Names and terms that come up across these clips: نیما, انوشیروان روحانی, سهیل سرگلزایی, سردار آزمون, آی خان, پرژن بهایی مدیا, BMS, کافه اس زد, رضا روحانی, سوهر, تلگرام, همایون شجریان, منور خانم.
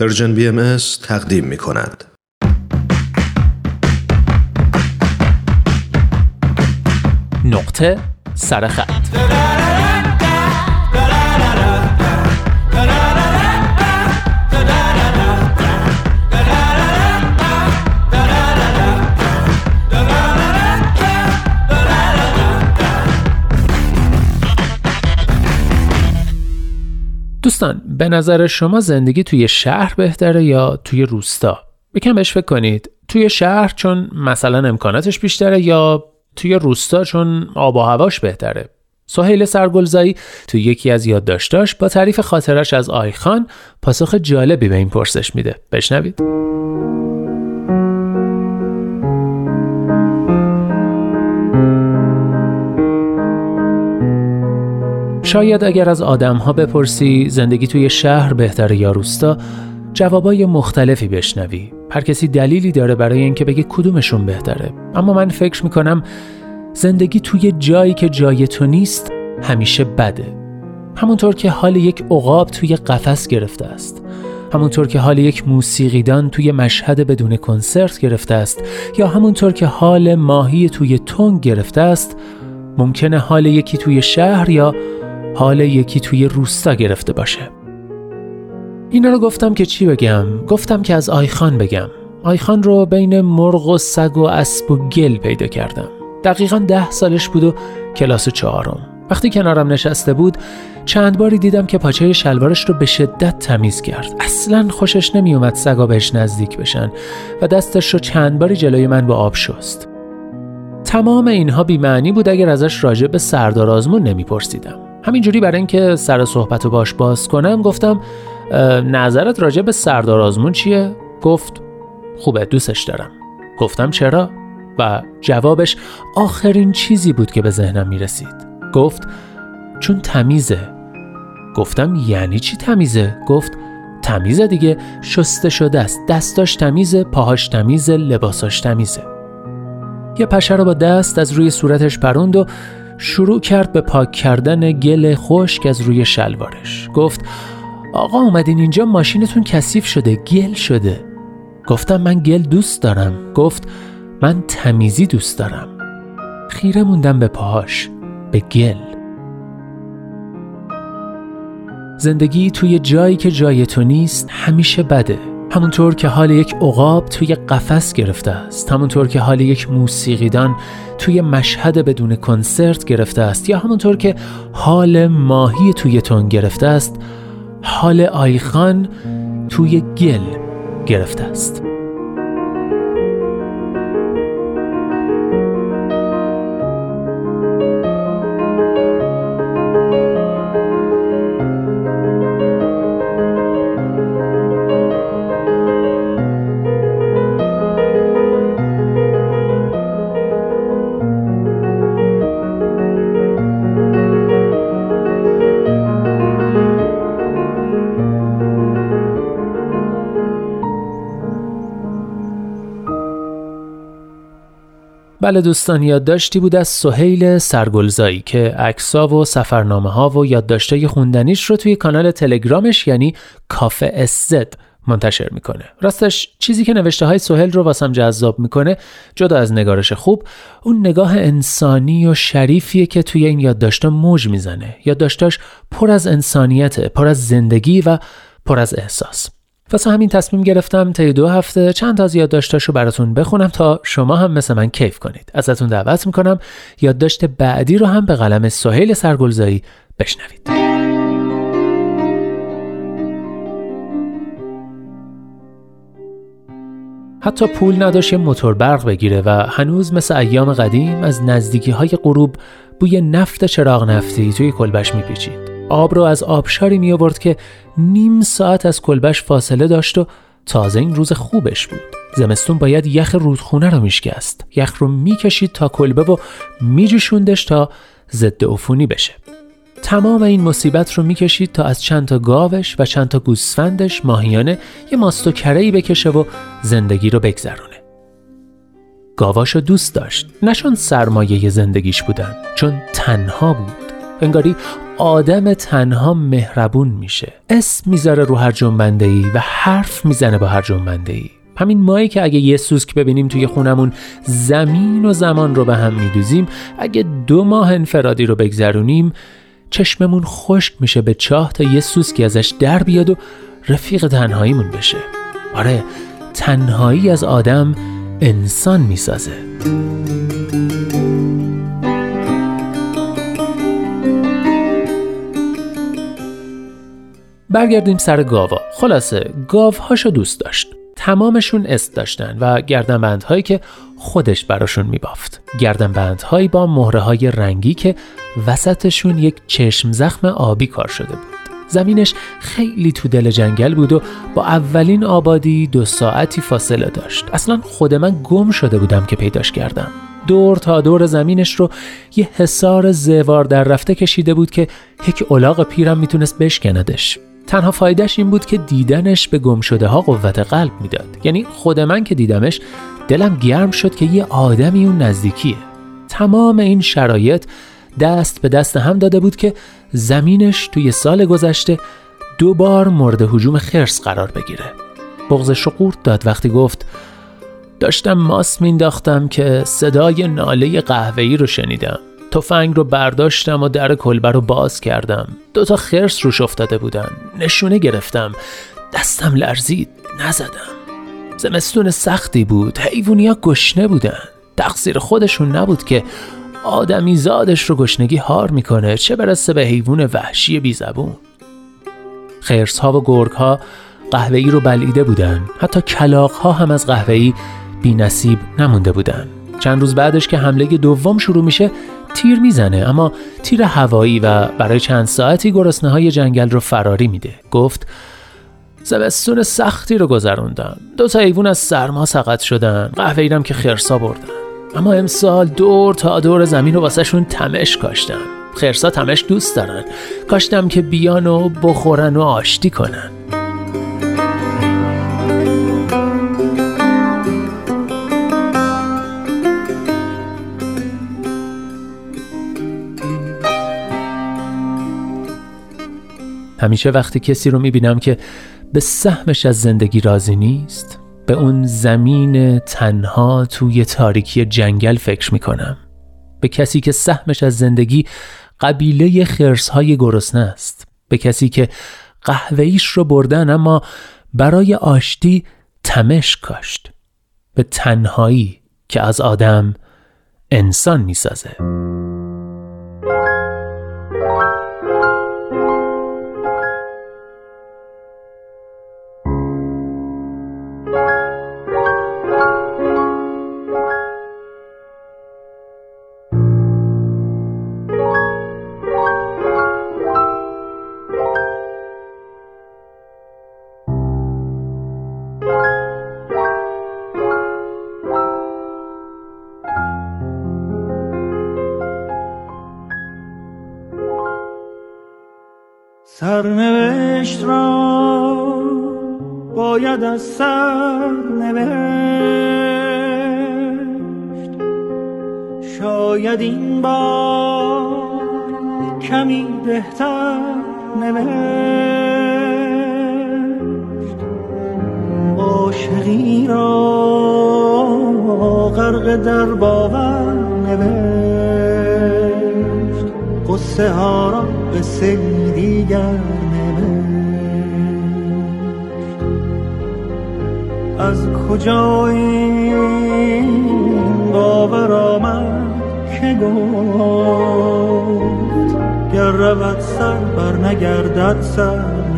پرژن BMS تقدیم می‌کند. نقطه سرخط. دوستان، به نظر شما زندگی توی شهر بهتره یا توی روستا؟ یکم بهش فکر کنید. توی شهر چون مثلا امکاناتش بیشتره یا توی روستا چون آب و هواش بهتره؟ سهیل سرگلزایی توی یکی از یادداشتاش با تعریف خاطرش از آی خان پاسخ جالبی به این پرسش میده. بشنوید. شاید اگر از آدم‌ها بپرسی زندگی توی شهر بهتره یا روستا، جوابای مختلفی بشنوی. هر کسی دلیلی داره برای اینکه بگه کدومشون بهتره. اما من فکر میکنم زندگی توی جایی که جای تو نیست همیشه بده. همونطور که حال یک عقاب توی قفس گرفته است، همونطور که حال یک موسیقیدان توی مشهد بدون کنسرت گرفته است، یا همونطور که حال ماهی توی تنگ گرفته است، ممکنه حال یکی توی شهر یا حال یکی توی روستا گرفته باشه. اینا رو گفتم که چی بگم؟ گفتم که از آی خان بگم. آی خان رو بین مرغ و سگ و اسب و گل پیدا کردم. دقیقاً 10 سالش بود و کلاس 4م. وقتی کنارم نشسته بود چند باری دیدم که پاچه شلوارش رو به شدت تمیز کرد. اصلاً خوشش نمیومد سگا بهش نزدیک بشن و دستش رو چند باری جلوی من با آب شست. تمام اینها بی‌معنی بود اگر ازش راجع به سردار آزمون نمی‌پرسیدم. همینجوری برای اینکه سر صحبت رو باش باز کنم گفتم نظرت راجع به سردار آزمون چیه؟ گفت خوبه، دوستش دارم. گفتم چرا؟ و جوابش آخرین چیزی بود که به ذهنم میرسید. گفت چون تمیزه. گفتم یعنی چی تمیزه؟ گفت تمیزه دیگه، شسته شده است، دستاش تمیزه، پاهاش تمیزه، لباساش تمیزه. یه پشه رو با دست از روی صورتش پروند و شروع کرد به پاک کردن گل خشک از روی شلوارش. گفت آقا اومدین اینجا ماشینتون کثیف شده، گل شده. گفتم من گل دوست دارم. گفت من تمیزی دوست دارم. خیره موندم به پاهاش، به گل. زندگی توی جایی که جای تو نیست همیشه بده. همونطور که حال یک عقاب توی قفس گرفته است، همونطور که حال یک موسیقیدان توی مشهد بدون کنسرت گرفته است، یا همونطور که حال ماهی توی تنگ گرفته است، حال آی خان توی گل گرفته است. بله دوستان، یادداشتی بود از سهیل سرگلزایی که عکس‌ها و سفرنامه‌ها و یادداشت‌های خوندنیش رو توی کانال تلگرامش یعنی کافه اس زد منتشر میکنه. راستش چیزی که نوشته‌های سهیل رو واسم جذاب میکنه، جدا از نگارش خوب، اون نگاه انسانی و شریفیه که توی این یادداشت‌ها موج میزنه. یادداشتاش پر از انسانیته، پر از زندگی و پر از احساس. واسه همین تصمیم گرفتم طی 2 هفته چند تا از یادداشتاشو براتون بخونم تا شما هم مثل من کیف کنید. ازتون دعوت میکنم یادداشت بعدی رو هم به قلم سهیل سرگلزایی بشنوید. حتی پول نداشت یه موتور برق بگیره و هنوز مثل ایام قدیم از نزدیکی‌های غروب بوی نفت چراغ نفتی توی کلبش میپیچید. آب رو از آبشاری می آورد که نیم ساعت از کلبش فاصله داشت و تازه این روز خوبش بود. زمستون باید یخ رودخونه رو میشکست. یخ رو میکشید تا کلبه و میجوشوندش تا ضد عفونی بشه. تمام این مصیبت رو میکشید تا از چند تا گاوش و چند تا گوسفندش ماهیانه یه ماست و کره‌ای بکشه و زندگی رو بگذرونه. گاواشو دوست داشت، نه چون سرمایه زندگیش بودن، چون تنها بود. انگاری آدم تنها مهربون میشه. اسم میذاره رو هر جنبنده‌ای و حرف میزنه با هر جنبنده‌ای. همین مایی که اگه یه سوسک ببینیم توی خونمون زمین و زمان رو به هم میدوزیم، اگه 2 ماه انفرادی رو بگذرونیم چشممون خشک میشه به چاه تا یه سوسکی ازش در بیاد و رفیق تنهاییمون بشه. آره، تنهایی از آدم انسان میسازه. برگردیم سر گاوا. خلاصه گاوهاشو دوست داشت. تمامشون اسم داشتن و گردنبندهایی که خودش براشون میبافت. گردنبندهایی با مهره‌های رنگی که وسطشون یک چشم زخم آبی کار شده بود. زمینش خیلی تو دل جنگل بود و با اولین آبادی 2 ساعتی فاصله داشت. اصلا خود من گم شده بودم که پیداش کردم. دور تا دور زمینش رو یه حصار زوار در رفته کشیده بود که یک الاغ پیرم میتونست بشکندش. تنها فایدهش این بود که دیدنش به گم شده ها قوت قلب میداد. یعنی خود من که دیدمش دلم گرم شد که یه آدمی اون نزدیکیه. تمام این شرایط دست به دست هم داده بود که زمینش توی سال گذشته 2 بار مورد هجوم خرس قرار بگیره. بغضش رو قورت داد وقتی گفت داشتم ماست مینداختم که صدای ناله قهوه‌ای رو شنیدم. تفنگ رو برداشتم و در کلبه رو باز کردم. 2 تا خرس روش افتاده بودن. نشونه گرفتم. دستم لرزید. نزدم. زمستون سختی بود. حیوانیا گشنه بودن. تقصیر خودشون نبود که آدمی زادش رو گشنگی هار میکنه، چه برسه به حیوان وحشی بی زبون. خرس ها و گرگ ها قهوه‌ای رو بلعیده بودن. حتی کلاغ ها هم از قهوه‌ای بی نصیب نمونده بودن. چند روز بعدش که حمله 2 شروع میشه تیر میزنه، اما تیر هوایی، و برای چند ساعتی گرسنه های جنگل رو فراری میده. گفت زمستون سختی رو گذروندم. 2 تا حیوان از سرما سقط شدن، قهوه‌ای هم که خرس‌ها بردن. اما امسال دور تا دور زمین رو واسه شون تمش کاشتم. خرس‌ها تمش دوست دارن. کاشتم که بیان و بخورن و آشتی کنن. همیشه وقتی کسی رو میبینم که به سهمش از زندگی راضی نیست، به اون زمین تنها توی تاریکی جنگل فکر میکنم. به کسی که سهمش از زندگی قبیله خرس‌های گرسنه است. به کسی که قهوه‌ایش رو بردن اما برای آشتی تمش کاشت. به تنهایی که از آدم انسان میسازه. سرنوشت را باید از سر نوشت. شاید این بار کمی بهتر نوشت. عاشقی را غرق در باور نوشت. قصه ها را قصه دیگر نبشت. از کجا این باور آمد که گفت گر رود سر بر نگردد سر نبشت.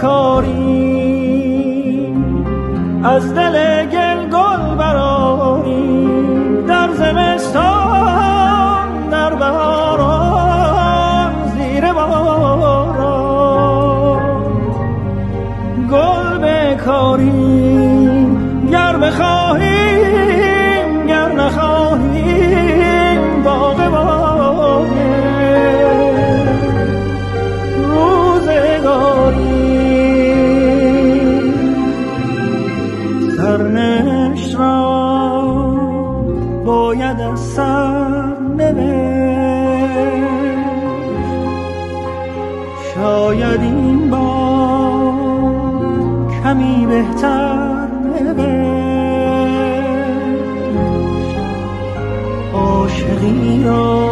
کاری از دل گل گل براری در زمستان در بهاران زیر باران گل بکاری نوشت، شاید این بار کمی بهتر نوشت. عاشقی را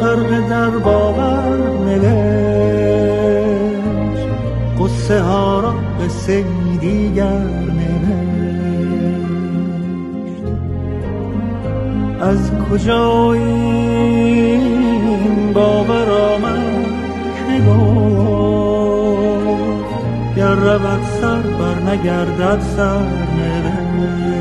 غرق در باور نوشت، قصه ها را قصه دیگر از کجا این باور آمد که گفت گر رود سر بر نگردد سر نوشت.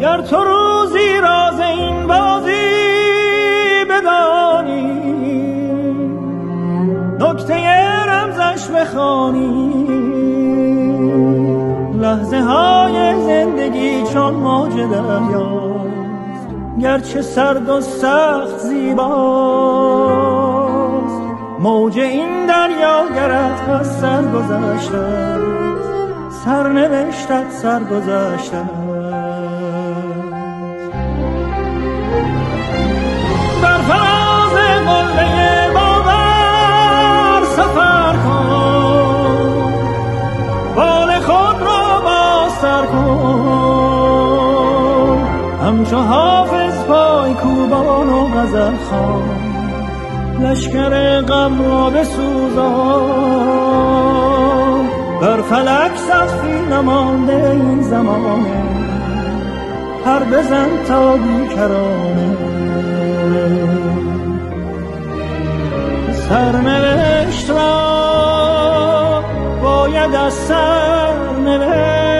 گر تو روزی راز این بازی بدانی، نکته رمزش بخوانی، لحظه های زندگی چون موج دریاست، گرچه سرد و سخت زیباست، موج این دریا گرت از سر گذشته است، سرنوشتت سر گذشته است. همچو حافظ پای کوبان و غزل خوان، لشکر غم را بسوزان، بر فلک سقفی نمانده این زمانه، پر بزن تا بیکرانه، سرنوشت را باید از سر نوشت.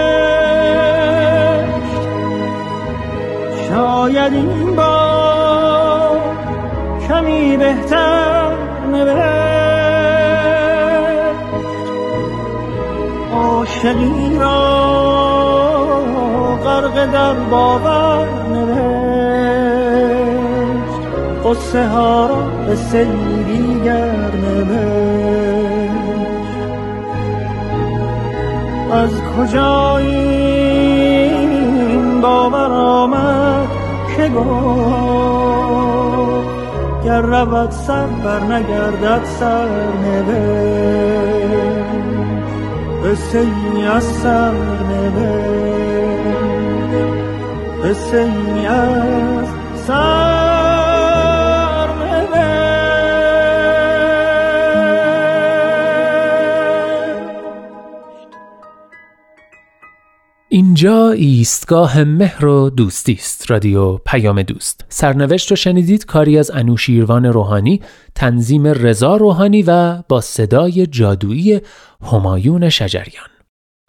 شاید این بار کمی بهتر نوشت، عاشقی را غرق در باور نوشت، قصه ها را قصه دیگر نوشت. از کجا این باور آمد که گفت گر رود سر بر نگردد سر نوشت، قصه ای از سر نوشت، قصه ای از سر. اینجا ایستگاه مهر و دوستی است، رادیو پیام دوست. سرنوشت رو شنیدید، کاری از انوشیروان روحانی، تنظیم رضا روحانی و با صدای جادویی همایون شجریان.